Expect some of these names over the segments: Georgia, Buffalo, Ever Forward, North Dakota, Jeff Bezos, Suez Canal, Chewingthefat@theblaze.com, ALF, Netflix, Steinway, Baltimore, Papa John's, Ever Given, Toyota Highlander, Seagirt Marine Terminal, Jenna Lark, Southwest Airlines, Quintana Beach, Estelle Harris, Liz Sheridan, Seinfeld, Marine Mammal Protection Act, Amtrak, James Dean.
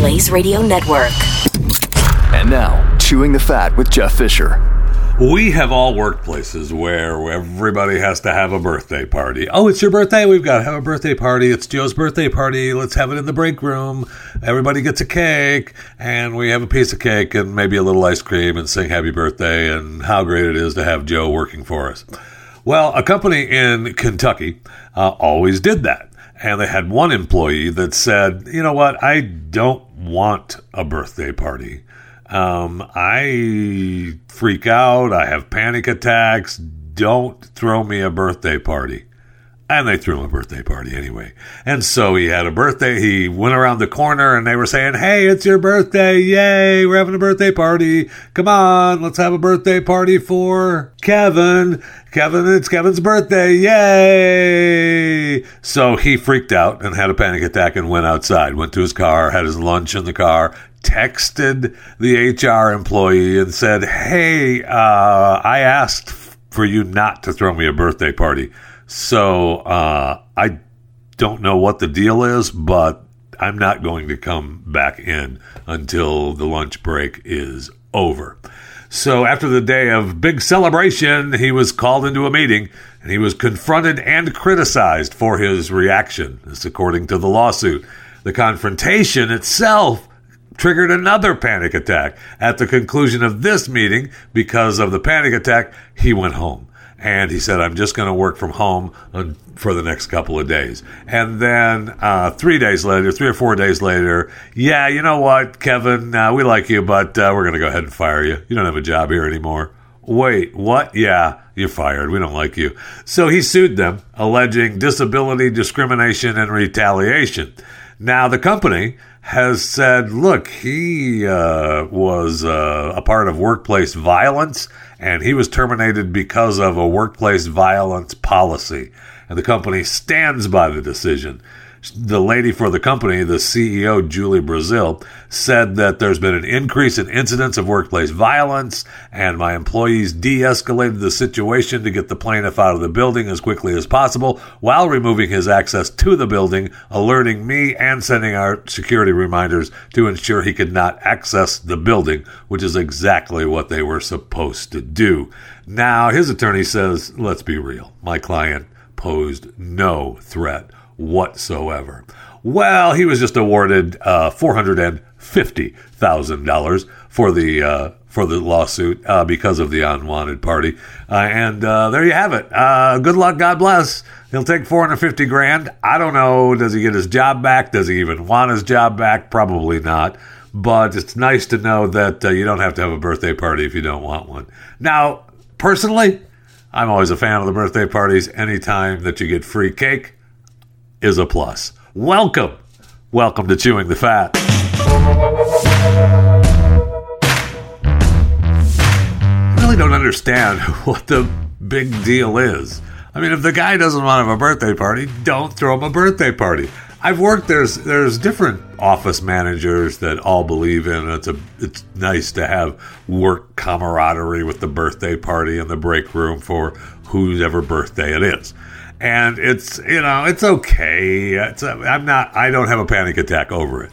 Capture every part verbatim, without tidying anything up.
Blaze Radio Network. And now, Chewing the Fat with Jeff Fisher. We have all workplaces where everybody has to have a birthday party. Oh, it's your birthday? We've got to have a birthday party. It's Joe's birthday party. Let's have it in the break room. Everybody gets a cake, and we have a piece of cake and maybe a little ice cream and sing happy birthday and how great it is to have Joe working for us. Well, a company in Kentucky uh, always did that. And they had one employee that said, you know what, I don't want a birthday party. Um, I freak out. I have panic attacks. Don't throw me a birthday party. And they threw him a birthday party anyway. And so he had a birthday. He went around the corner and they were saying, hey, it's your birthday. Yay. We're having a birthday party. Come on. Let's have a birthday party for Kevin. Kevin, it's Kevin's birthday. Yay. So he freaked out and had a panic attack and went outside, went to his car, had his lunch in the car, texted the H R employee and said, hey, uh, I asked for you not to throw me a birthday party. So uh, I don't know what the deal is, but I'm not going to come back in until the lunch break is over. So after the day of big celebration, he was called into a meeting and he was confronted and criticized for his reaction. This according to the lawsuit. The confrontation itself triggered another panic attack. At the conclusion of this meeting, because of the panic attack, he went home. And he said, I'm just going to work from home for the next couple of days. And then uh, three days later, three or four days later, yeah, you know what, Kevin, uh, we like you, but uh, we're going to go ahead and fire you. You don't have a job here anymore. Wait, what? Yeah, you're fired. We don't like you. So he sued them, alleging disability discrimination and retaliation. Now, the company has said, look, he uh, was uh, a part of workplace violence, and he was terminated because of a workplace violence policy. And the company stands by the decision. The lady for the company, the C E O, Julie Brazil, said that there's been an increase in incidents of workplace violence, and my employees de-escalated the situation to get the plaintiff out of the building as quickly as possible while removing his access to the building, alerting me and sending our security reminders to ensure he could not access the building, which is exactly what they were supposed to do. Now, his attorney says, let's be real. My client posed no threat whatsoever. Well, he was just awarded uh, four hundred fifty thousand dollars for the uh, for the lawsuit uh, because of the unwanted party. Uh, and uh, there you have it. Uh, good luck. God bless. He'll take four hundred fifty grand. I don't know. Does he get his job back? Does he even want his job back? Probably not. But it's nice to know that uh, you don't have to have a birthday party if you don't want one. Now, personally, I'm always a fan of the birthday parties. Anytime that you get free cake is a plus. Welcome. Welcome to Chewing the Fat. I really don't understand what the big deal is. I mean, if the guy doesn't want to have a birthday party, don't throw him a birthday party. I've worked, there's there's different office managers that all believe in it's a it's nice to have work camaraderie with the birthday party in the break room for whoever birthday it is. And it's, you know, it's okay. It's, I'm not, I don't have a panic attack over it.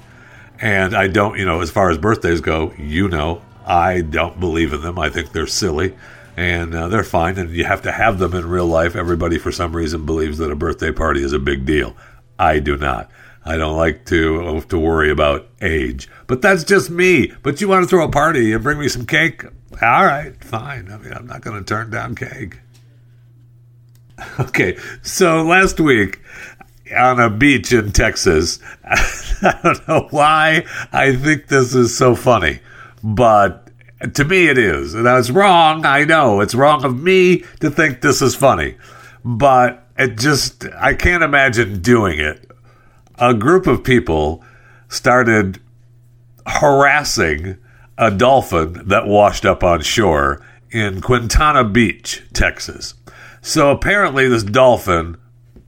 And I don't, you know, as far as birthdays go, you know, I don't believe in them. I think they're silly and uh, they're fine. And you have to have them in real life. Everybody for some reason believes that a birthday party is a big deal. I do not. I don't like to have to worry about age, but that's just me. But you want to throw a party and bring me some cake? All right, fine. I mean, I'm not going to turn down cake. Okay, so last week on a beach in Texas, I don't know why I think this is so funny, but to me it is. And I was wrong, I know. It's wrong of me to think this is funny, but it just, I can't imagine doing it. A group of people started harassing a dolphin that washed up on shore in Quintana Beach, Texas. So apparently this dolphin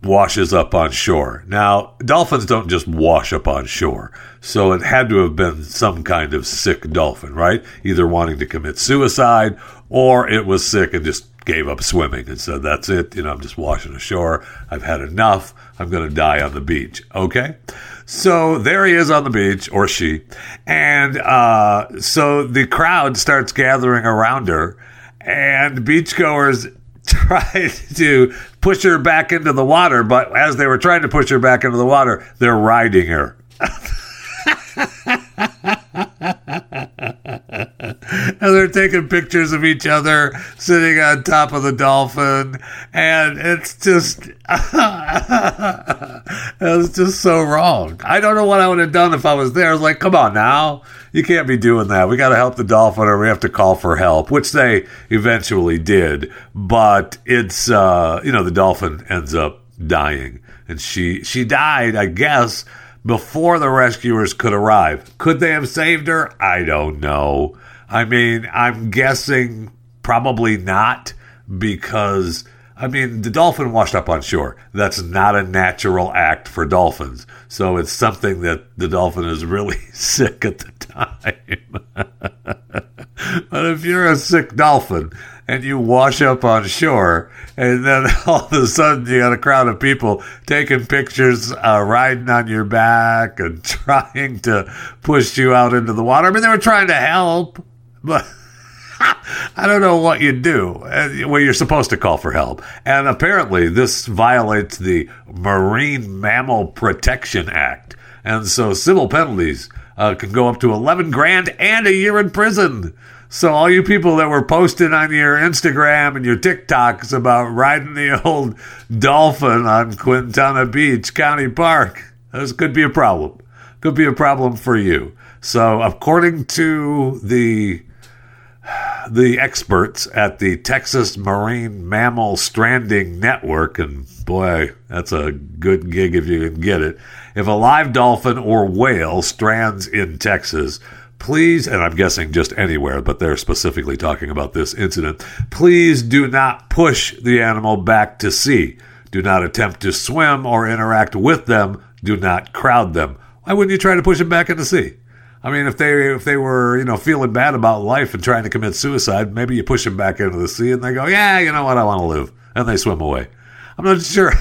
washes up on shore. Now, dolphins don't just wash up on shore. So it had to have been some kind of sick dolphin, right? Either wanting to commit suicide or it was sick and just gave up swimming and said, that's it, you know, I'm just washing ashore. I've had enough. I'm going to die on the beach. Okay? So there he is on the beach, or she. And uh, so the crowd starts gathering around her, and beachgoers tried to push her back into the water, but as they were trying to push her back into the water, they're riding her. And they're taking pictures of each other sitting on top of the dolphin, and it's just it's just so wrong. I don't know what I would have done if I was there. I was like, come on now, you can't be doing that. We got to help the dolphin, or we have to call for help, which they eventually did. But it's uh you know the dolphin ends up dying, and she she died, I guess, before the rescuers could arrive. Could they have saved her? I don't know. I mean, I'm guessing probably not, because, I mean, the dolphin washed up on shore. That's not a natural act for dolphins. So it's something that the dolphin is really sick at the time. But if you're a sick dolphin and you wash up on shore, and then all of a sudden you got a crowd of people taking pictures, uh, riding on your back and trying to push you out into the water. I mean, they were trying to help, but I don't know what you do. Well, you're supposed to call for help. And apparently this violates the Marine Mammal Protection Act. And so civil penalties uh, can go up to eleven grand and a year in prison. So all you people that were posting on your Instagram and your TikToks about riding the old dolphin on Quintana Beach County Park, this could be a problem. Could be a problem for you. So according to the the experts at the Texas Marine Mammal Stranding Network, and boy, that's a good gig if you can get it, if a live dolphin or whale strands in Texas, please, and I'm guessing just anywhere, but they're specifically talking about this incident, please do not push the animal back to sea. Do not attempt to swim or interact with them. Do not crowd them. Why wouldn't you try to push them back into sea? I mean, if they if they were, you know, feeling bad about life and trying to commit suicide, maybe you push them back into the sea and they go, yeah, you know what, I want to live. And they swim away. I'm not sure.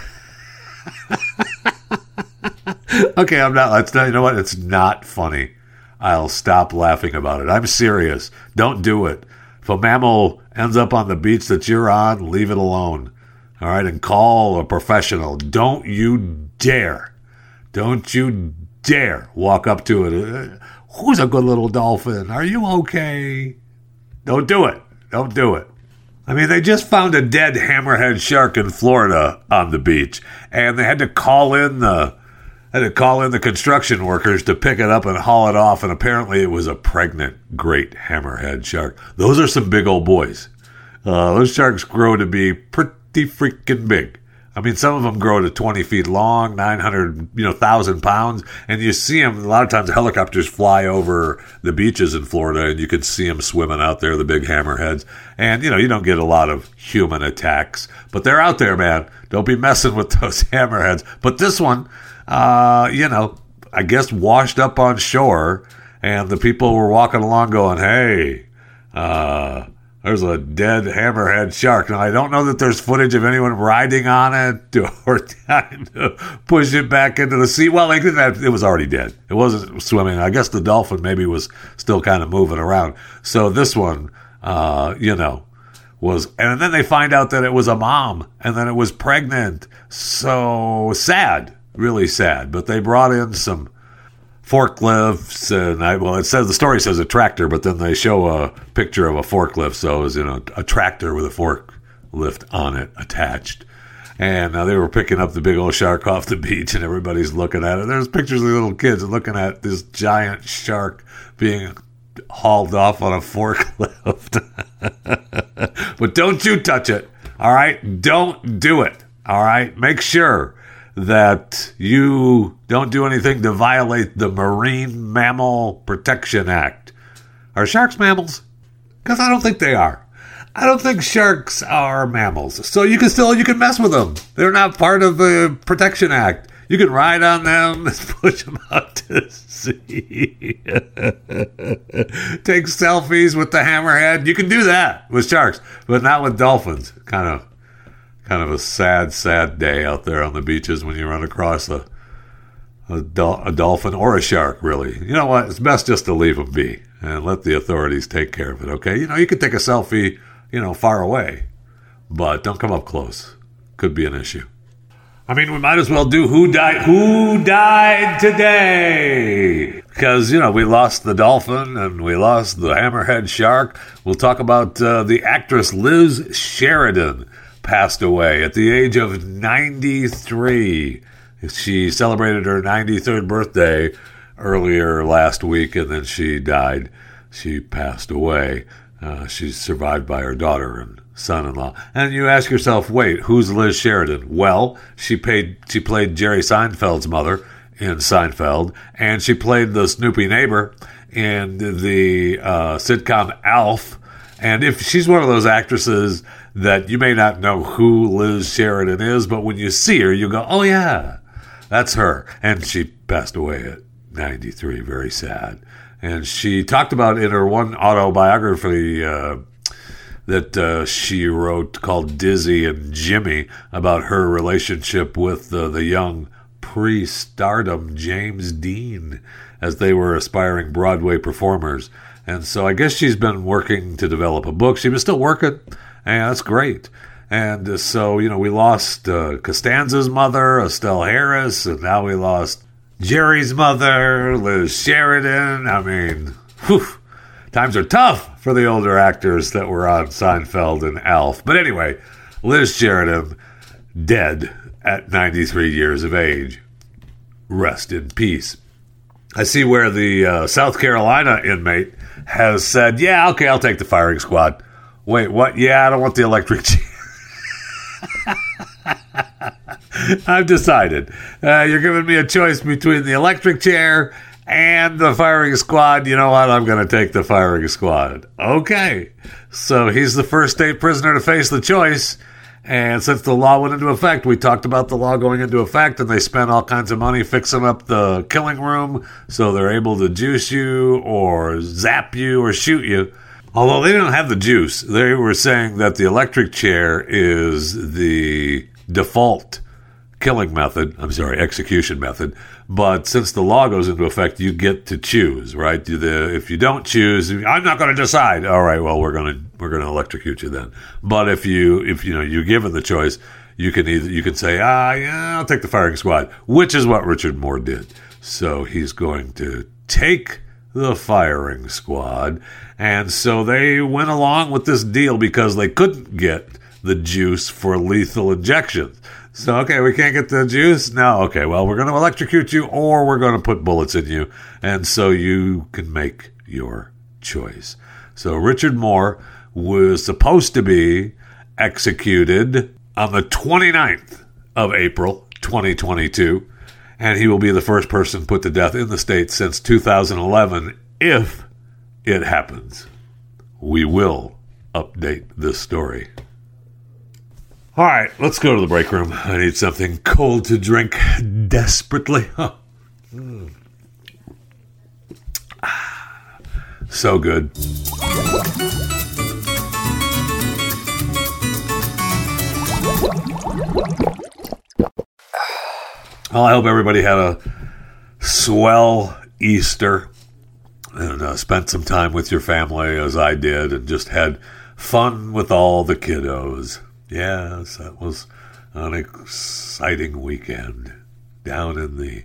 Okay, I'm not, it's not, you know what, it's not funny. I'll stop laughing about it. I'm serious. Don't do it. If a mammal ends up on the beach that you're on, leave it alone. All right, and call a professional. Don't you dare. Don't you dare walk up to it. Who's a good little dolphin? Are you okay? Don't do it. Don't do it. I mean, they just found a dead hammerhead shark in Florida on the beach, and they had to call in the had to call in the construction workers to pick it up and haul it off, and apparently it was a pregnant great hammerhead shark. Those are some big old boys. Uh, those sharks grow to be pretty freaking big. I mean, some of them grow to twenty feet long, nine hundred, you know, one thousand pounds. And you see them, a lot of times helicopters fly over the beaches in Florida and you can see them swimming out there, the big hammerheads. And, you know, you don't get a lot of human attacks, but they're out there, man. Don't be messing with those hammerheads. But this one, uh, you know, I guess washed up on shore, and the people were walking along going, hey, uh... there's a dead hammerhead shark. Now, I don't know that there's footage of anyone riding on it or trying to push it back into the sea. Well, they didn't have, it was already dead. It wasn't swimming. I guess the dolphin maybe was still kind of moving around. So this one, uh, you know, was... And then they find out that it was a mom and then it was pregnant. So sad. Really sad. But they brought in some forklifts, and I, well, it says, the story says a tractor, but then they show a picture of a forklift, so it was, you know, a tractor with a forklift on it attached. And uh, they were picking up the big old shark off the beach, and everybody's looking at it. There's pictures of little kids looking at this giant shark being hauled off on a forklift. But don't you touch it, all right? Don't do it, all right? Make sure that you don't do anything to violate the Marine Mammal Protection Act. Are sharks mammals? Because I don't think they are. I don't think sharks are mammals. So you can still, you can mess with them. They're not part of the Protection Act. You can ride on them. Let's push them out to sea. Take selfies with the hammerhead. You can do that with sharks, but not with dolphins. Kind of, kind of a sad, sad day out there on the beaches when you run across a a, dol- a dolphin or a shark. Really, you know what? It's best just to leave them be and let the authorities take care of it. Okay, you know you can take a selfie, you know, far away, but don't come up close. Could be an issue. I mean, we might as well do who died who died today, because you know we lost the dolphin and we lost the hammerhead shark. We'll talk about uh, the actress Liz Sheridan passed away at the age of ninety-three. She celebrated her ninety-third birthday earlier last week, and then she died. She passed away. Uh, she's survived by her daughter and son-in-law. And you ask yourself, wait, who's Liz Sheridan? Well, she paid, she played Jerry Seinfeld's mother in Seinfeld, and she played the Snoopy neighbor in the uh, sitcom A L F. And if she's one of those actresses that you may not know who Liz Sheridan is, but when you see her, you go, oh yeah, that's her. And she passed away at ninety-three. Very sad. And she talked about in her one autobiography uh, that uh, she wrote called Dizzy and Jimmy about her relationship with uh, the young pre-stardom James Dean as they were aspiring Broadway performers. And so I guess she's been working to develop a book. She was still working, and that's great. And uh, so, you know, we lost uh, Costanza's mother, Estelle Harris, and now we lost Jerry's mother, Liz Sheridan. I mean, whew, times are tough for the older actors that were on Seinfeld and A L F. But anyway, Liz Sheridan, dead at ninety-three years of age. Rest in peace. I see where the uh, South Carolina inmate has said, yeah, okay, I'll take the firing squad. Wait, what? Yeah, I don't want the electric chair. I've decided. Uh, you're giving me a choice between the electric chair and the firing squad. You know what? I'm going to take the firing squad. Okay. So he's the first state prisoner to face the choice. And since the law went into effect, we talked about the law going into effect, and they spent all kinds of money fixing up the killing room so they're able to juice you or zap you or shoot you. Although they didn't have the juice. They were saying that the electric chair is the default killing method, I'm sorry, execution method, but since the law goes into effect, you get to choose, right? The, if you don't choose, I'm not going to decide. All right, well, we're going to we're going to electrocute you then. But if you if you know you're given the choice, you can either you can say, ah, yeah, I'll take the firing squad, which is what Richard Moore did. So he's going to take the firing squad, and so they went along with this deal because they couldn't get the juice for lethal injections. So, okay, we can't get the juice? No, okay, well, we're going to electrocute you or we're going to put bullets in you. And so you can make your choice. So Richard Moore was supposed to be executed on the twenty-ninth of April, twenty twenty-two. And he will be the first person put to death in the state since two thousand eleven, if it happens. We will update this story. All right, let's go to the break room. I need something cold to drink desperately. Huh. Mm. Ah, so good. Well, I hope everybody had a swell Easter and uh, spent some time with your family as I did and just had fun with all the kiddos. Yes, that was an exciting weekend down in the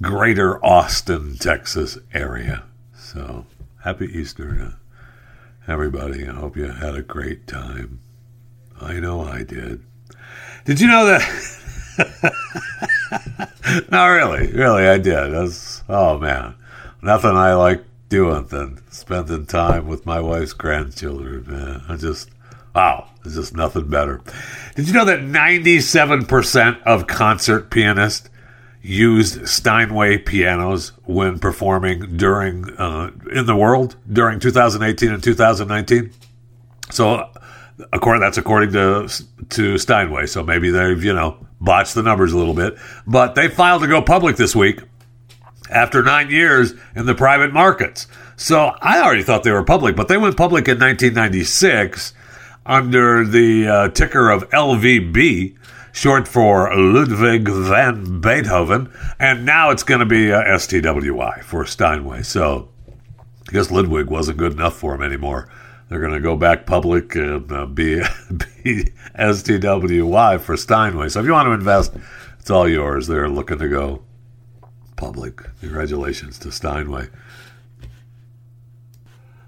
greater Austin, Texas area. So, happy Easter to everybody. I hope you had a great time. I know I did. Did you know that? No, really, really, I did. That's, oh, man. Nothing I like doing than spending time with my wife's grandchildren, man. I just... Wow, there's just nothing better. Did you know that ninety-seven percent of concert pianists used Steinway pianos when performing during uh, in the world during two thousand eighteen and two thousand nineteen? So, according that's according to to Steinway. So maybe they've you know botched the numbers a little bit, but they filed to go public this week after nine years in the private markets. So I already thought they were public, but they went public in nineteen ninety-six under the uh, ticker of L V B, short for Ludwig van Beethoven, and now it's going to be uh, S T W I for Steinway. So I guess Ludwig wasn't good enough for him anymore. They're going to go back public and uh, be, be S T W Y for Steinway. So if you want to invest, it's all yours. They're looking to go public. Congratulations to Steinway.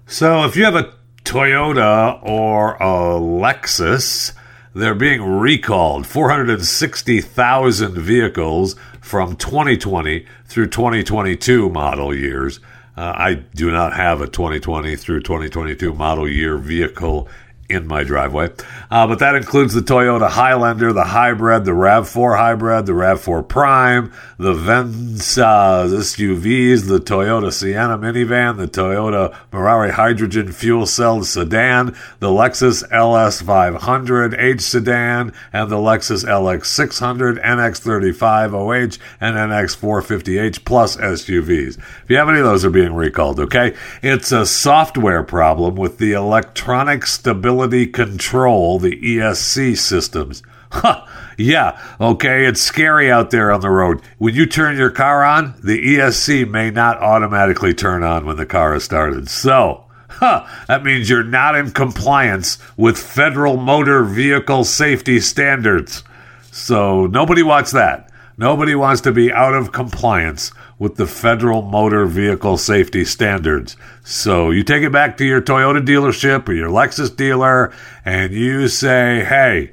So if you have a Toyota or a Lexus, they're being recalled. four hundred sixty thousand vehicles from twenty twenty through twenty twenty-two model years. Uh, I do not have a twenty twenty through twenty twenty-two model year vehicle in my driveway. Uh, but that includes the Toyota Highlander, the Hybrid, the RAV four Hybrid, the RAV four Prime, the Venza S U Vs, the Toyota Sienna minivan, the Toyota Mirai hydrogen fuel cell sedan, the Lexus L S five hundred H sedan, and the Lexus L X six hundred, N X thirty-five O H, and N X four fifty H plus S U Vs. If you have any of those, are being recalled, okay? It's a software problem with the electronic stability control, the E S C systems. Huh, yeah, okay, it's scary out there on the road. When you turn your car on, the E S C may not automatically turn on when the car is started. So, huh, that means you're not in compliance with federal motor vehicle safety standards. So nobody wants that. Nobody wants to be out of compliance with the federal motor vehicle safety standards. So you take it back to your Toyota dealership or your Lexus dealer and you say, hey,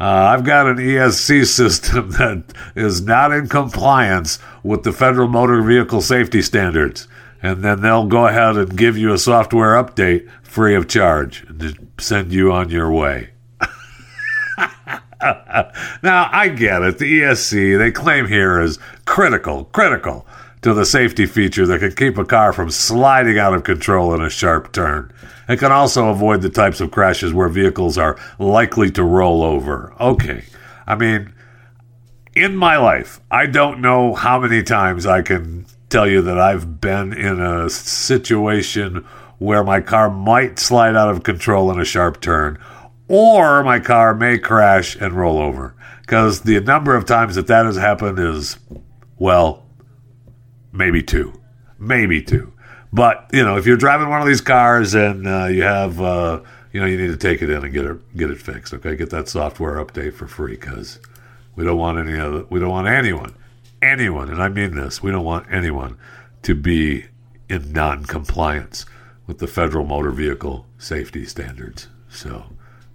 uh, I've got an E S C system that is not in compliance with the federal motor vehicle safety standards. And then they'll go ahead and give you a software update free of charge and send you on your way. Now, I get it. The E S C, they claim here, is critical, critical to the safety feature that can keep a car from sliding out of control in a sharp turn. It can also avoid the types of crashes where vehicles are likely to roll over. Okay. I mean, in my life, I don't know how many times I can tell you that I've been in a situation where my car might slide out of control in a sharp turn, or my car may crash and roll over. Because the number of times that that has happened is, well, maybe two. Maybe two. But, you know, if you're driving one of these cars and uh, you have, uh, you know, you need to take it in and get it get it fixed, okay? Get that software update for free, because we don't want any other, we don't want anyone, anyone, and I mean this, we don't want anyone to be in non-compliance with the federal motor vehicle safety standards. So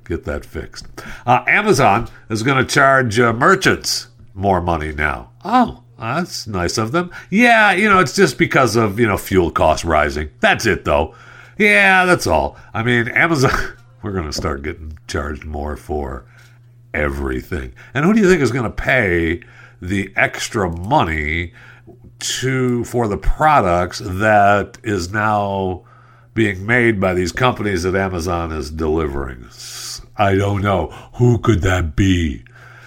get that fixed. Uh, Amazon is going to charge uh, merchants more money now. Oh, that's nice of them. Yeah, you know, it's just because of, you know, fuel costs rising. That's it, though. Yeah, that's all. I mean, Amazon, we're going to start getting charged more for everything. And who do you think is going to pay the extra money to for the products that is now being made by these companies that Amazon is delivering? I don't know. Who could that be?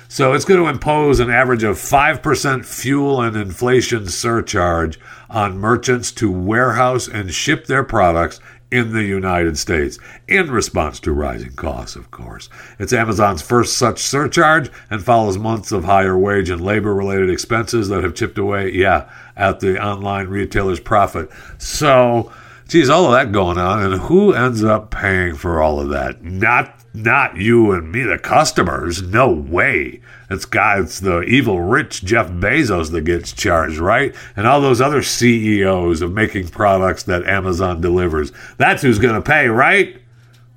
So it's going to impose an average of five percent fuel and inflation surcharge on merchants to warehouse and ship their products in the United States in response to rising costs, of course. It's Amazon's first such surcharge and follows months of higher wage and labor-related expenses that have chipped away, yeah, at the online retailer's profit. So, geez, all of that going on, and who ends up paying for all of that? Not not you and me, the customers. No way. It's, God, it's the evil rich Jeff Bezos that gets charged, right? And all those other C E Os of making products that Amazon delivers. That's who's going to pay, right?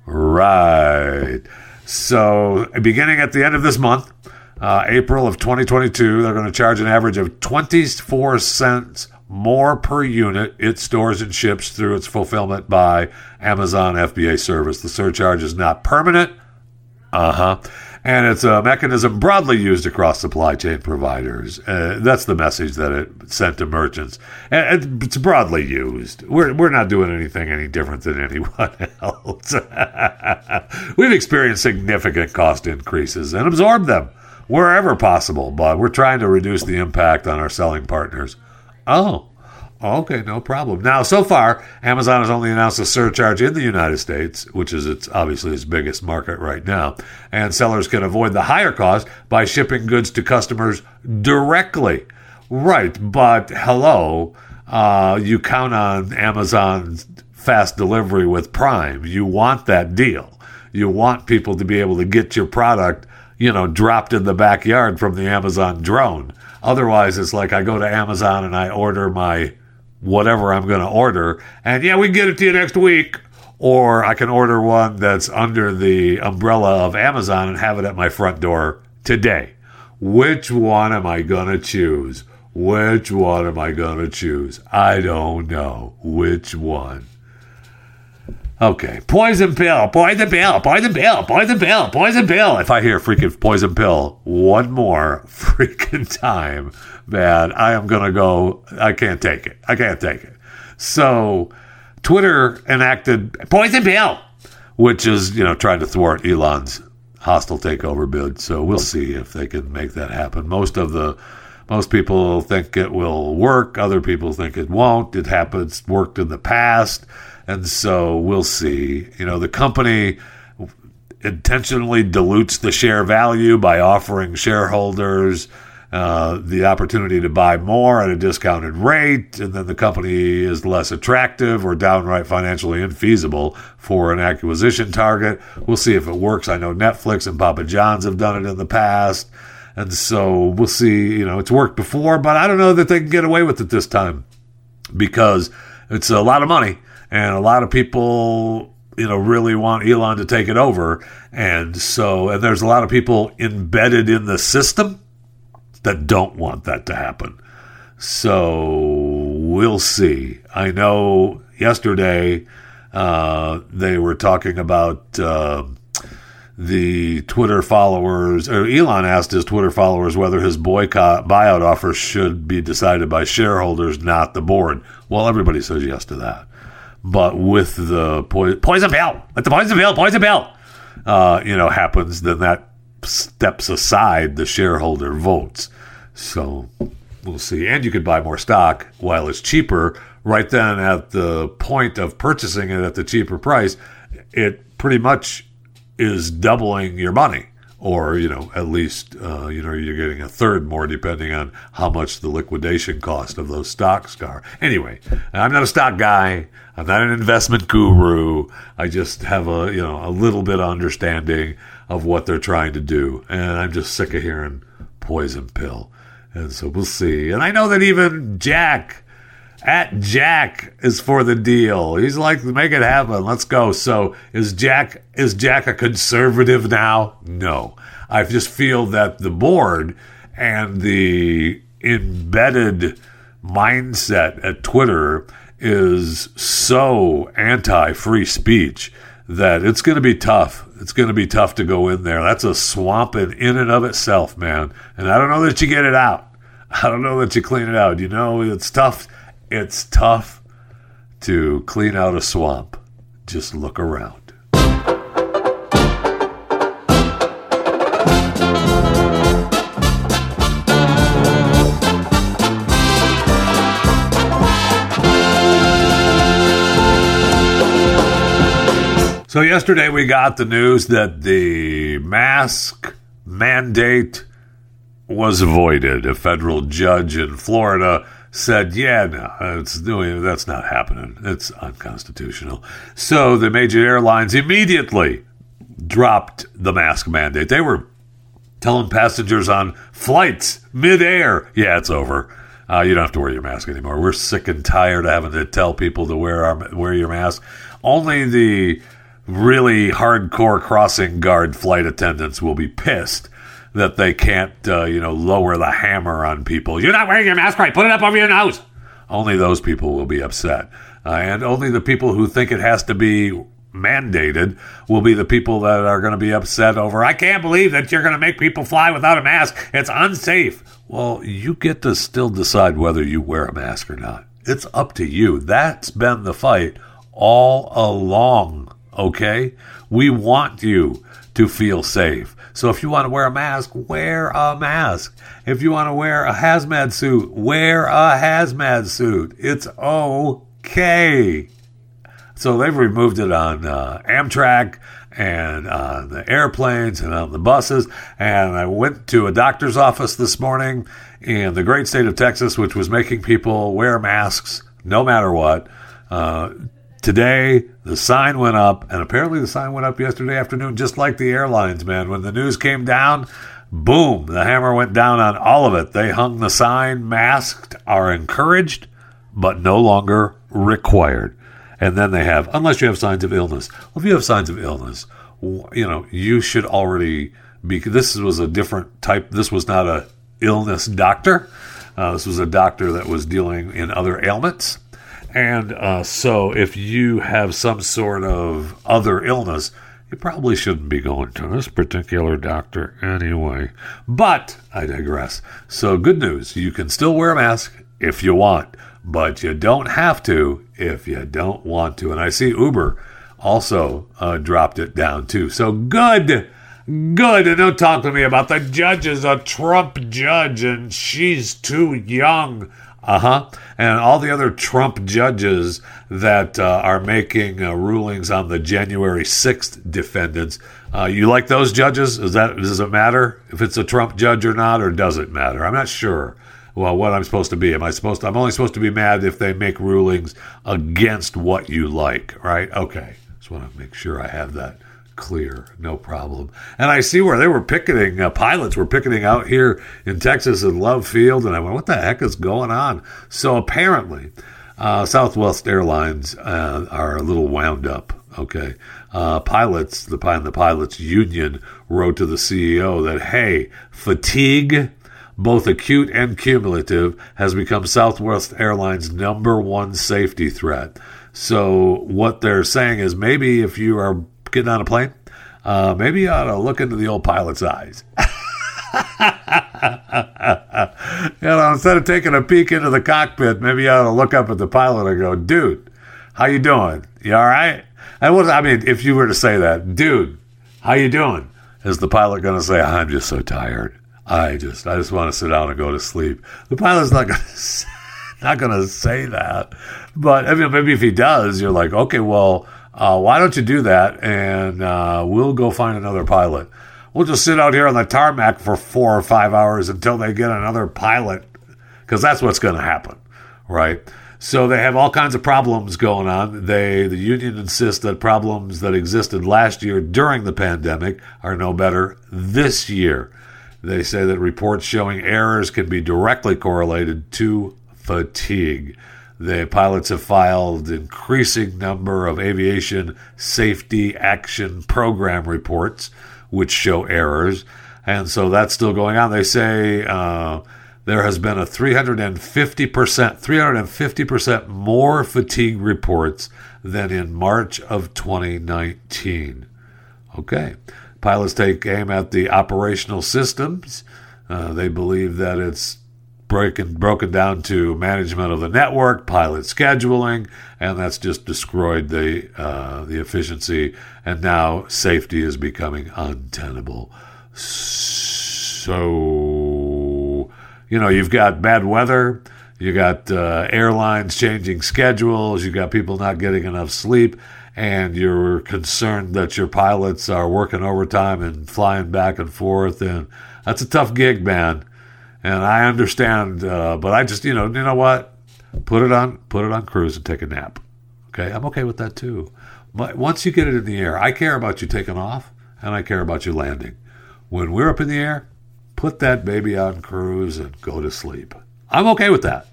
Right. So beginning at the end of this month, uh, April of twenty twenty-two, they're going to charge an average of twenty-four cents more per unit it stores and ships through its fulfillment by Amazon F B A service. The surcharge is not permanent. Uh-huh. And it's a mechanism broadly used across supply chain providers. Uh, that's the message that it sent to merchants. And it's broadly used. We're we're not doing anything any different than anyone else. We've experienced significant cost increases and absorbed them wherever possible, but we're trying to reduce the impact on our selling partners. Oh, okay, no problem. Now, so far, Amazon has only announced a surcharge in the United States, which is its obviously its biggest market right now, and sellers can avoid the higher cost by shipping goods to customers directly. Right, but hello, uh, you count on Amazon's fast delivery with Prime. You want that deal. You want people to be able to get your product, you know, dropped in the backyard from the Amazon drone. Otherwise, it's like I go to Amazon and I order my whatever I'm going to order, and yeah, we can get it to you next week. Or I can order one that's under the umbrella of Amazon and have it at my front door today. Which one am I going to choose? Which one am I going to choose? I don't know. Which one? Okay, poison pill, poison pill, poison pill, poison pill, poison pill. If I hear freaking poison pill one more freaking time, man, I am going to go, I can't take it. I can't take it. So Twitter enacted poison pill, which is, you know, trying to thwart Elon's hostile takeover bid. So we'll see if they can make that happen. Most of the Most people think it will work. Other people think it won't. It happens, worked in the past. And so we'll see. You know, the company intentionally dilutes the share value by offering shareholders uh, the opportunity to buy more at a discounted rate. And then the company is less attractive or downright financially infeasible for an acquisition target. We'll see if it works. I know Netflix and Papa John's have done it in the past. And so we'll see, you know, it's worked before, but I don't know that they can get away with it this time because it's a lot of money and a lot of people, you know, really want Elon to take it over. And so, and there's a lot of people embedded in the system that don't want that to happen. So we'll see. I know yesterday uh, they were talking about... Uh, The Twitter followers, or Elon asked his Twitter followers whether his boycott buyout offer should be decided by shareholders, not the board. Well, everybody says yes to that. But with the po- poison pill, with the poison pill, poison pill, uh, you know, happens, then that steps aside the shareholder votes. So we'll see. And you could buy more stock while it's cheaper. Right then at the point of purchasing it at the cheaper price, it pretty much is doubling your money, or, you know, at least, uh, you know, you're getting a third more depending on how much the liquidation cost of those stocks are. Anyway, I'm not a stock guy. I'm not an investment guru. I just have a, you know, a little bit of understanding of what they're trying to do. And I'm just sick of hearing poison pill. And so we'll see. And I know that even Jack, at Jack is for the deal. He's like, make it happen. Let's go. So is Jack is Jack a conservative now? No. I just feel that the board and the embedded mindset at Twitter is so anti-free speech that it's going to be tough. It's going to be tough to go in there. That's a swamp in, in and of itself, man. And I don't know that you get it out. I don't know that you clean it out. You know, it's tough. It's tough to clean out a swamp. Just look around. So yesterday we got the news that the mask mandate was voided. A federal judge in Florida said, yeah, no, it's doing, that's not happening. It's unconstitutional. So the major airlines immediately dropped the mask mandate. They were telling passengers on flights midair, yeah, it's over. Uh, you don't have to wear your mask anymore. We're sick and tired of having to tell people to wear our, wear your mask. Only the really hardcore crossing guard flight attendants will be pissed that they can't, uh, you know, lower the hammer on people. You're not wearing your mask right. Put it up over your nose. Only those people will be upset. Uh, and only the people who think it has to be mandated will be the people that are going to be upset over, I can't believe that you're going to make people fly without a mask. It's unsafe. Well, you get to still decide whether you wear a mask or not. It's up to you. That's been the fight all along, okay? We want you to feel safe. So if you want to wear a mask, wear a mask. If you want to wear a hazmat suit, wear a hazmat suit. It's okay. So they've removed it on uh, Amtrak and on the airplanes and on the buses. And I went to a doctor's office this morning in the great state of Texas, which was making people wear masks no matter what. Uh, today, the sign went up, and apparently the sign went up yesterday afternoon, just like the airlines, man. When the news came down, boom, the hammer went down on all of it. They hung the sign, masked are encouraged, but no longer required. And then they have, unless you have signs of illness. Well, if you have signs of illness, you know, you should already be, this was a different type. This was not a illness doctor. Uh, this was a doctor that was dealing in other ailments. And uh, so if you have some sort of other illness, you probably shouldn't be going to this particular doctor anyway. But I digress. So good news. You can still wear a mask if you want, but you don't have to if you don't want to. And I see Uber also uh, dropped it down too. So good, good. And don't talk to me about the judge is a Trump judge and she's too young. Uh-huh. And all the other Trump judges that uh, are making uh, rulings on the January sixth defendants. Uh, you like those judges? Is that, does it matter if it's a Trump judge or not, or does it matter? I'm not sure. Well, what I'm supposed to be? Am I supposed to? I'm only supposed to be mad if they make rulings against what you like, right? Okay, just want to make sure I have that clear. No problem. And I see where they were picketing. Uh, pilots were picketing out here in Texas in Love Field, and I went, "What the heck is going on?" So apparently, uh, Southwest Airlines uh, are a little wound up. Okay, uh, pilots. The the pilots union wrote to the C E O that, "Hey, fatigue, both acute and cumulative, has become Southwest Airlines' number one safety threat." So what they're saying is maybe if you are getting on a plane, uh, maybe you ought to look into the old pilot's eyes. You know, instead of taking a peek into the cockpit, maybe you ought to look up at the pilot and go, "Dude, how you doing? You all right?" And what, I mean, if you were to say that, "Dude, how you doing?" is the pilot going to say, "I'm just so tired. I just, I just want to sit down and go to sleep"? The pilot's not going to, not going to say that. But I mean, maybe if he does, you're like, "Okay, well, uh, why don't you do that? And uh, we'll go find another pilot. We'll just sit out here on the tarmac for four or five hours until they get another pilot," because that's what's going to happen, right? So they have all kinds of problems going on. They, the union insists that problems that existed last year during the pandemic are no better this year. They say that reports showing errors can be directly correlated to fatigue. The pilots have filed increasing number of aviation safety action program reports, which show errors. And so that's still going on. They say uh, there has been a three hundred fifty percent more fatigue reports than in March of twenty nineteen. Okay. Pilots take aim at the operational systems. Uh, they believe that it's broken broken down to management of the network, pilot scheduling, and that's just destroyed the uh, the efficiency. And now safety is becoming untenable. So, you know, you've got bad weather. You got uh, airlines changing schedules. You got people not getting enough sleep. And you're concerned that your pilots are working overtime and flying back and forth, and that's a tough gig, man. And I understand, uh, but I just, you know, you know what? Put it on, put it on cruise and take a nap. Okay, I'm okay with that too. But once you get it in the air, I care about you taking off, and I care about you landing. When we're up in the air, put that baby on cruise and go to sleep. I'm okay with that.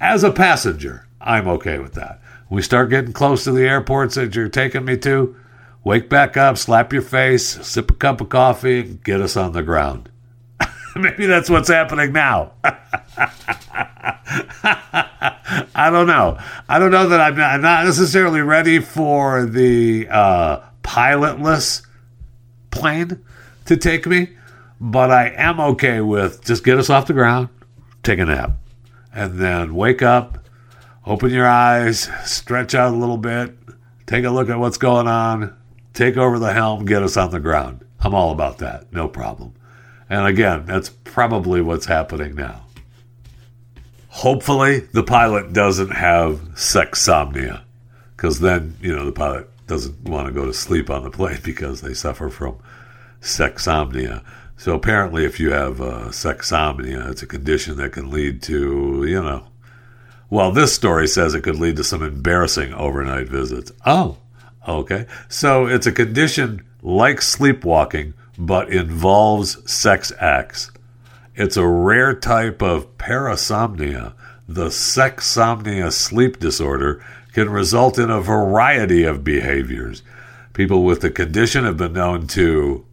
As a passenger, I'm okay with that. We start getting close to the airports that you're taking me to, wake back up, slap your face, sip a cup of coffee, and get us on the ground. Maybe that's what's happening now. I don't know. I don't know that I'm not, I'm not necessarily ready for the uh, pilotless plane to take me, but I am okay with just get us off the ground, take a nap, and then wake up, open your eyes, stretch out a little bit, take a look at what's going on, Take over the helm, get us on the ground. I'm all about that, no problem. And again, that's probably what's happening now. Hopefully, the pilot doesn't have sexsomnia, because then, you know, the pilot doesn't want to go to sleep on the plane because they suffer from sexsomnia. So apparently, if you have uh, sexsomnia, it's a condition that can lead to, you know, well, this story says it could lead to some embarrassing overnight visits. Oh, okay. So it's a condition like sleepwalking, but involves sex acts. It's a rare type of parasomnia. The sexsomnia sleep disorder can result in a variety of behaviors. People with the condition have been known to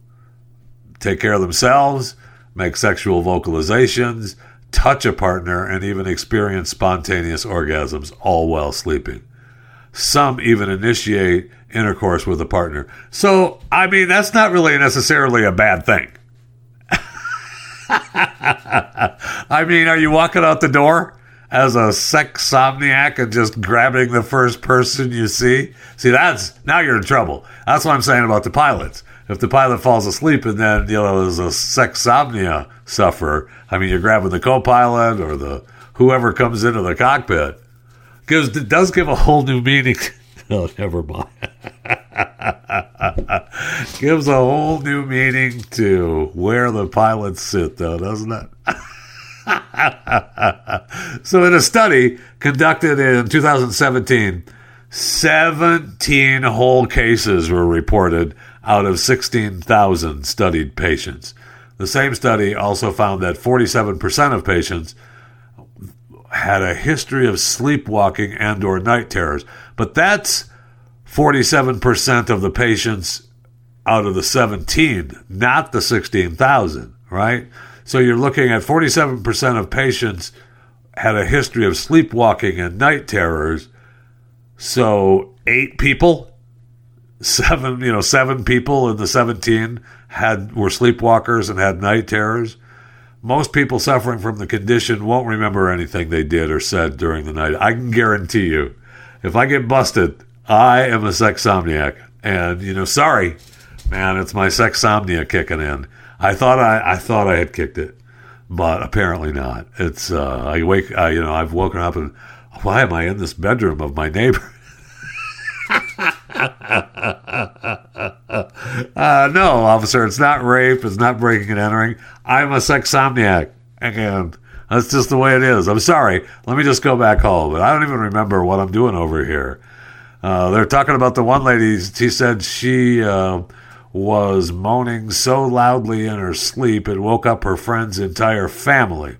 take care of themselves, make sexual vocalizations, touch a partner, and even experience spontaneous orgasms, all while sleeping. Some even initiate intercourse with a partner. So, I mean, that's not really necessarily a bad thing. I mean, are you walking out the door as a sexsomniac and just grabbing the first person you see? See, that's, now you're in trouble. That's what I'm saying about the pilots. If the pilot falls asleep and then, you know, is a sexsomnia sufferer, I mean, you're grabbing the co-pilot or the whoever comes into the cockpit. Gives, it does give a whole new meaning. Oh, never mind. Gives a whole new meaning to where the pilots sit, though, doesn't it? So in a study conducted in two thousand seventeen, seventeen whole cases were reported out of sixteen thousand studied patients. The same study also found that forty-seven percent of patients had a history of sleepwalking and or night terrors. But that's forty-seven percent of the patients out of the seventeen, not the sixteen thousand, right? So you're looking at forty-seven percent of patients had a history of sleepwalking and night terrors. So eight people, seven, you know, seven people in the seventeen had were sleepwalkers and had night terrors. Most people suffering from the condition won't remember anything they did or said during the night. I can guarantee you, if I get busted, I am a sexsomniac. And, you know, sorry, man, it's my sexsomnia kicking in. I thought I, I thought I had kicked it, but apparently not. It's, uh, I wake, I, you know, I've woken up and why am I in this bedroom of my neighbor? uh, no, officer, it's not rape. It's not breaking and entering. I'm a sexsomniac. And that's just the way it is. I'm sorry. Let me just go back home. But I don't even remember what I'm doing over here. Uh, they're talking about the one lady. She said she uh, was moaning so loudly in her sleep it woke up her friend's entire family,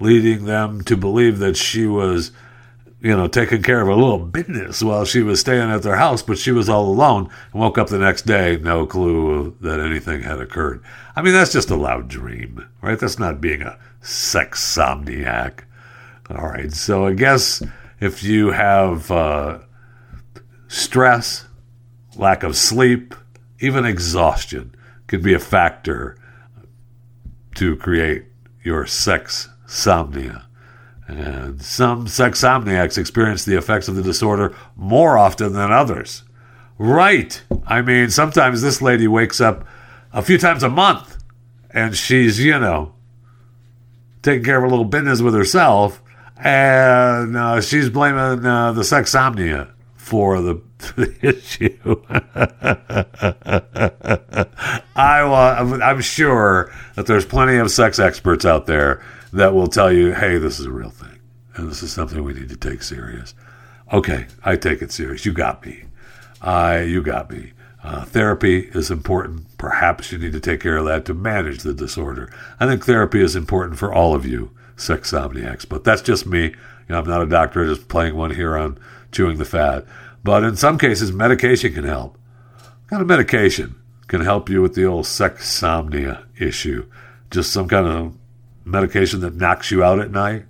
leading them to believe that she was, you know, taking care of a little business while she was staying at their house, but she was all alone and woke up the next day, no clue that anything had occurred. I mean, that's just a loud dream, right? That's not being a sexsomniac. All right, so I guess if you have uh, stress, lack of sleep, even exhaustion could be a factor to create your sexsomnia. And some sexsomniacs experience the effects of the disorder more often than others. Right. I mean, sometimes this lady wakes up a few times a month and she's, you know, taking care of a little business with herself. And uh, she's blaming uh, the sexsomnia for the, the issue. I, uh, I'm sure that there's plenty of sex experts out there that will tell you, hey, this is a real thing, and this is something we need to take serious. Okay, I take it serious. You got me. I, you got me. Uh, therapy is important. Perhaps you need to take care of that to manage the disorder. I think therapy is important for all of you sexsomniacs, but that's just me. You know, I'm not a doctor, just playing one here on Chewing the Fat. But in some cases, medication can help. What kind of medication can help you with the old sexsomnia issue? Just some kind of medication that knocks you out at night.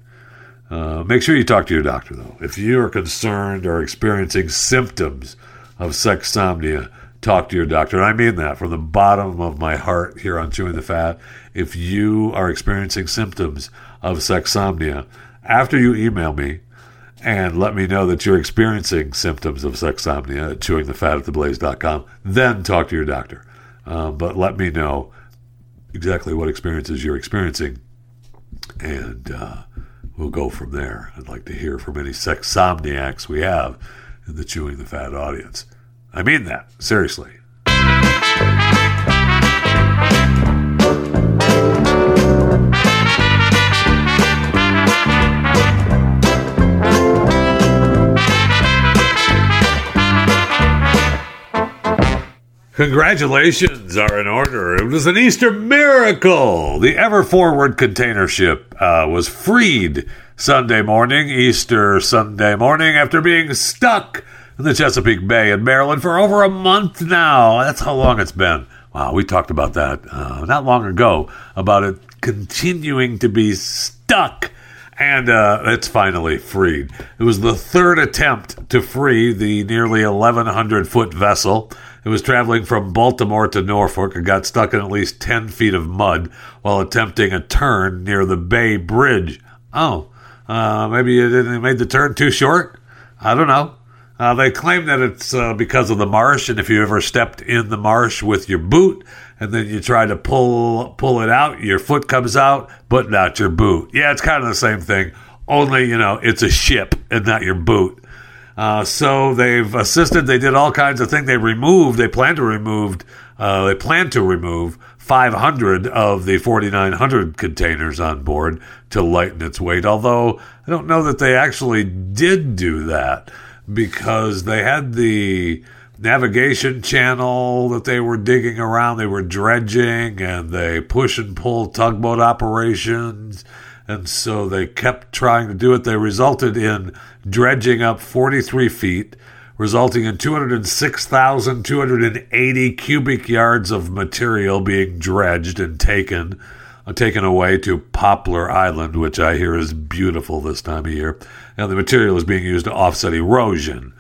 Uh, make sure you talk to your doctor, though. If you are concerned or experiencing symptoms of sexsomnia, talk to your doctor. And I mean that from the bottom of my heart here on Chewing the Fat. If you are experiencing symptoms of sexsomnia, after you email me and let me know that you're experiencing symptoms of sexomnia at chewing the fat at the blaze dot com. Then talk to your doctor. Um, but let me know exactly what experiences you're experiencing, and uh, we'll go from there. I'd like to hear from any sexomniacs we have in the Chewing the Fat audience. I mean that, seriously. Congratulations are in order. It was an Easter miracle. The Ever Forward container ship uh, was freed Sunday morning, Easter Sunday morning, after being stuck in the Chesapeake Bay in Maryland for over a month now. That's how long it's been. Wow, we talked about that uh, not long ago, about it continuing to be stuck. And uh, it's finally freed. It was the third attempt to free the nearly eleven hundred foot vessel. It was traveling from Baltimore to Norfolk and got stuck in at least ten feet of mud while attempting a turn near the Bay Bridge. Oh, uh, maybe it didn't, made the turn too short? I don't know. Uh, they claim that it's uh, because of the marsh, and if you ever stepped in the marsh with your boot and then you try to pull pull it out, your foot comes out, but not your boot. Yeah, it's kind of the same thing, only, you know, it's a ship and not your boot. Uh, so they've assisted. They did all kinds of things. They removed, they plan to remove, uh, they plan to remove five hundred of the forty-nine hundred containers on board to lighten its weight, although I don't know that they actually did do that, because they had the navigation channel that they were digging around. They were dredging, and they push and pull tugboat operations. And so they kept trying to do it. They resulted in dredging up forty-three feet, resulting in two hundred six thousand two hundred eighty cubic yards of material being dredged and taken, uh, taken away to Poplar Island, which I hear is beautiful this time of year. And the material is being used to offset erosion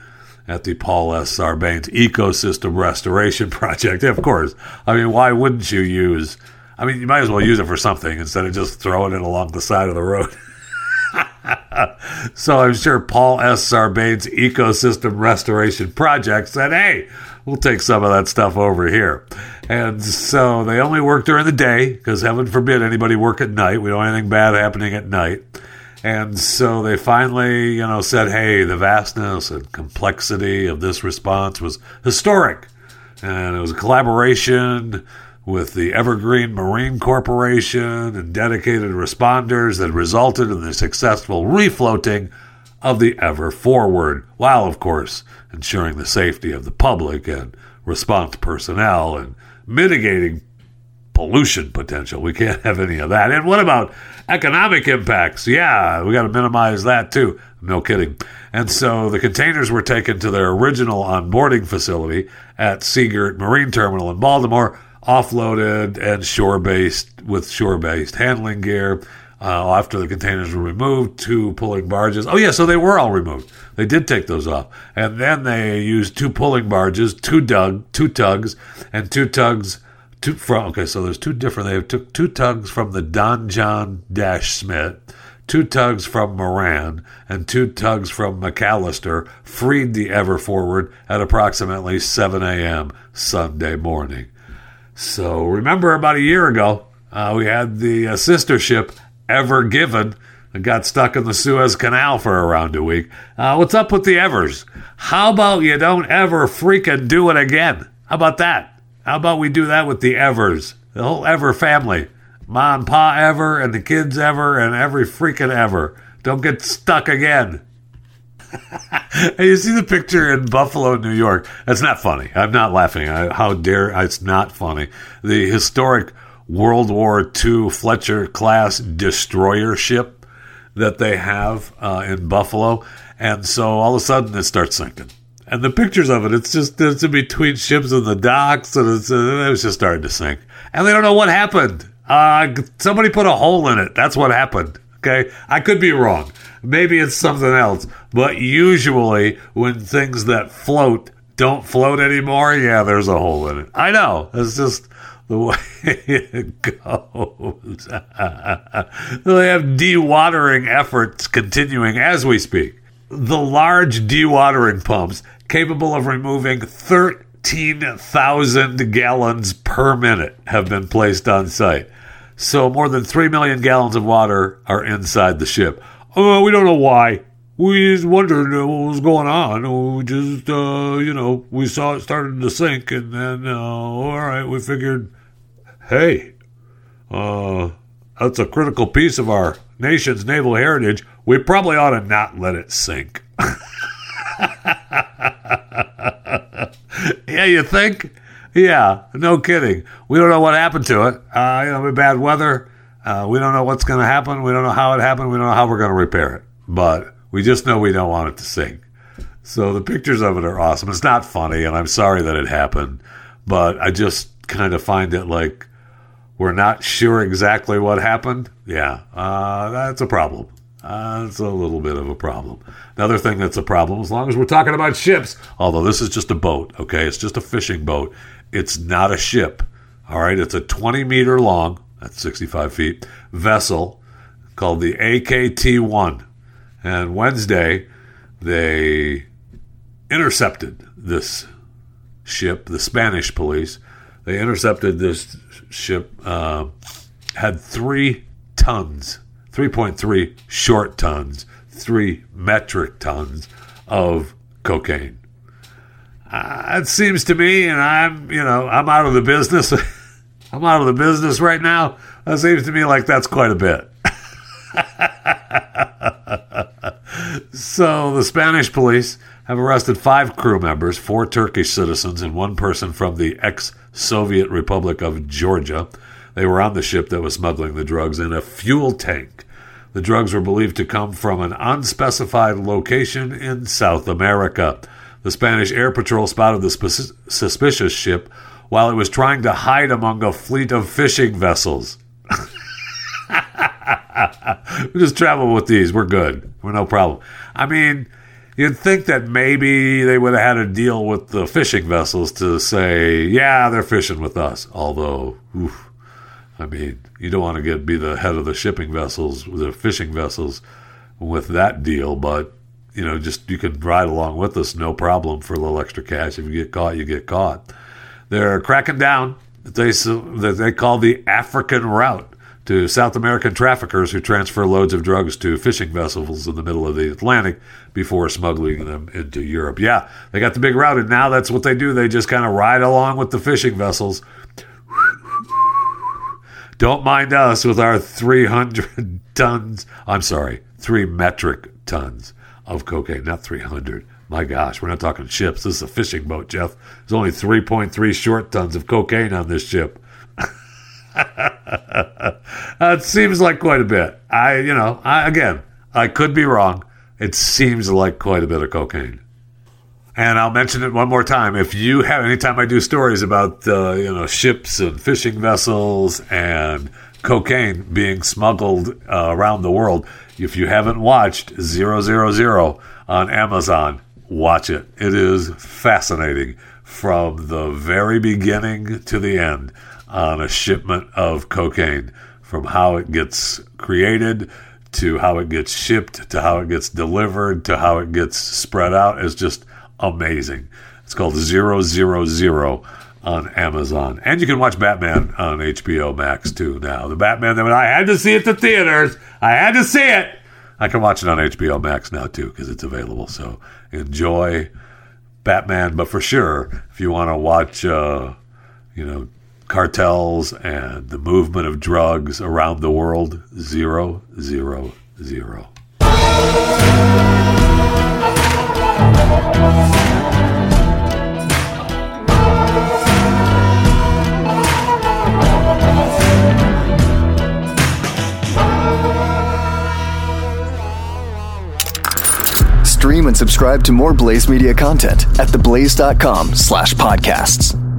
at the Paul S. Sarbanes Ecosystem Restoration Project. Of course. I mean, why wouldn't you use... I mean, you might as well use it for something instead of just throwing it along the side of the road. So I'm sure Paul S. Sarbanes Ecosystem Restoration Project said, hey, we'll take some of that stuff over here. And so they only work during the day, because heaven forbid anybody work at night. We don't want anything bad happening at night. And so they finally, you know, said, hey, the vastness and complexity of this response was historic. And it was a collaboration with the Evergreen Marine Corporation and dedicated responders that resulted in the successful refloating of the Ever Forward, while, of course, ensuring the safety of the public and response personnel and mitigating pollution potential. We can't have any of that. And what about economic impacts? Yeah, we got to minimize that too. No kidding. And so the containers were taken to their original onboarding facility at Seagirt Marine Terminal in Baltimore, offloaded and shore-based with shore-based handling gear. Uh, after the containers were removed, two pulling barges. Oh yeah, so they were all removed. They did take those off. And then they used two pulling barges, two dug, two tugs, and two tugs Two from, okay, so there's two different. They took two tugs from the Don John Dash Smith, two tugs from Moran, and two tugs from McAllister, freed the Ever Forward at approximately seven a.m. Sunday morning. So remember, about a year ago, uh, we had the uh, sister ship Ever Given that got stuck in the Suez Canal for around a week. Uh, what's up with the Evers? How about you don't ever freaking do it again? How about that? How about we do that with the Evers? The whole Ever family. Ma and Pa Ever, and the kids Ever, and every freaking Ever. Don't get stuck again. And you see the picture in Buffalo, New York. That's not funny. I'm not laughing. I, how dare... It's not funny. The historic World War Two Fletcher-class destroyer ship that they have uh, in Buffalo. And so all of a sudden it starts sinking. And the pictures of it, it's just, it's in between ships and the docks, and it's, it was just starting to sink. And they don't know what happened. Uh, somebody put a hole in it. That's what happened. Okay? I could be wrong. Maybe it's something else. But usually, when things that float don't float anymore, yeah, there's a hole in it. I know. It's just the way it goes. They have dewatering efforts continuing as we speak. the large dewatering pumps capable of removing thirteen thousand gallons per minute have been placed on site. So more than three million gallons of water are inside the ship. Oh, we don't know why. We just wondered what was going on. We just, uh, you know, we saw it started to sink, and then, uh, all right, we figured, hey, uh, that's a critical piece of our nation's naval heritage. We probably ought to not let it sink. Yeah, you think? Yeah, no kidding. We don't know what happened to it. Uh, you know, with bad weather, uh, we don't know what's going to happen. We don't know how it happened. We don't know how we're going to repair it. But we just know we don't want it to sink. So the pictures of it are awesome. It's not funny, and I'm sorry that it happened. But I just kind of find it like we're not sure exactly what happened. Yeah, uh, that's a problem. Uh, that's a little bit of a problem. Another thing that's a problem, as long as we're talking about ships, although this is just a boat, okay? It's just a fishing boat. It's not a ship, all right? It's a twenty-meter long, that's sixty-five feet, vessel called the A K T one. And Wednesday, they intercepted this ship, the Spanish police. They intercepted this ship, uh, had three tons, three point three short tons, three metric tons of cocaine. Uh, it seems to me, and I'm, you know, I'm out of the business. I'm out of the business right now. That seems to me like that's quite a bit. So the Spanish police have arrested five crew members, four Turkish citizens, and one person from the ex-Soviet Republic of Georgia. They were on the ship that was smuggling the drugs in a fuel tank. The drugs were believed to come from an unspecified location in South America. The Spanish Air Patrol spotted the sp- suspicious ship while it was trying to hide among a fleet of fishing vessels. We just travel with these. We're good. We're no problem. I mean, you'd think that maybe they would have had a deal with the fishing vessels to say, yeah, they're fishing with us. Although, oof, I mean, you don't want to get be the head of the shipping vessels, the fishing vessels, with that deal, but you know, just you can ride along with us, no problem, for a little extra cash. If you get caught, you get caught. They're cracking down that they that they call the African route to South American traffickers who transfer loads of drugs to fishing vessels in the middle of the Atlantic before smuggling them into Europe. Yeah, they got the big route, and now that's what they do. They just kind of ride along with the fishing vessels. Don't mind us with our three hundred tons. I'm sorry, three metric tons of cocaine, not three hundred. My gosh, we're not talking ships. This is a fishing boat, Jeff. There's only three point three short tons of cocaine on this ship. It seems like quite a bit. I, you know, I, again, I could be wrong. It seems like quite a bit of cocaine. And I'll mention it one more time. If you have, anytime I do stories about, uh, you know, ships and fishing vessels and cocaine being smuggled uh, around the world, if you haven't watched zero zero zero on Amazon, watch it. It is fascinating from the very beginning to the end on a shipment of cocaine, from how it gets created to how it gets shipped to how it gets delivered to how it gets spread out. It's just amazing. It's called zero zero zero on Amazon. And you can watch Batman on H B O Max too now. The Batman that I had to see at the theaters. I had to see it. I can watch it on H B O Max now too because it's available. So enjoy Batman. But for sure, if you want to watch, uh, you know, cartels and the movement of drugs around the world, zero, zero, zero. Stream and subscribe to more Blaze Media content at theblaze dot com slash podcasts.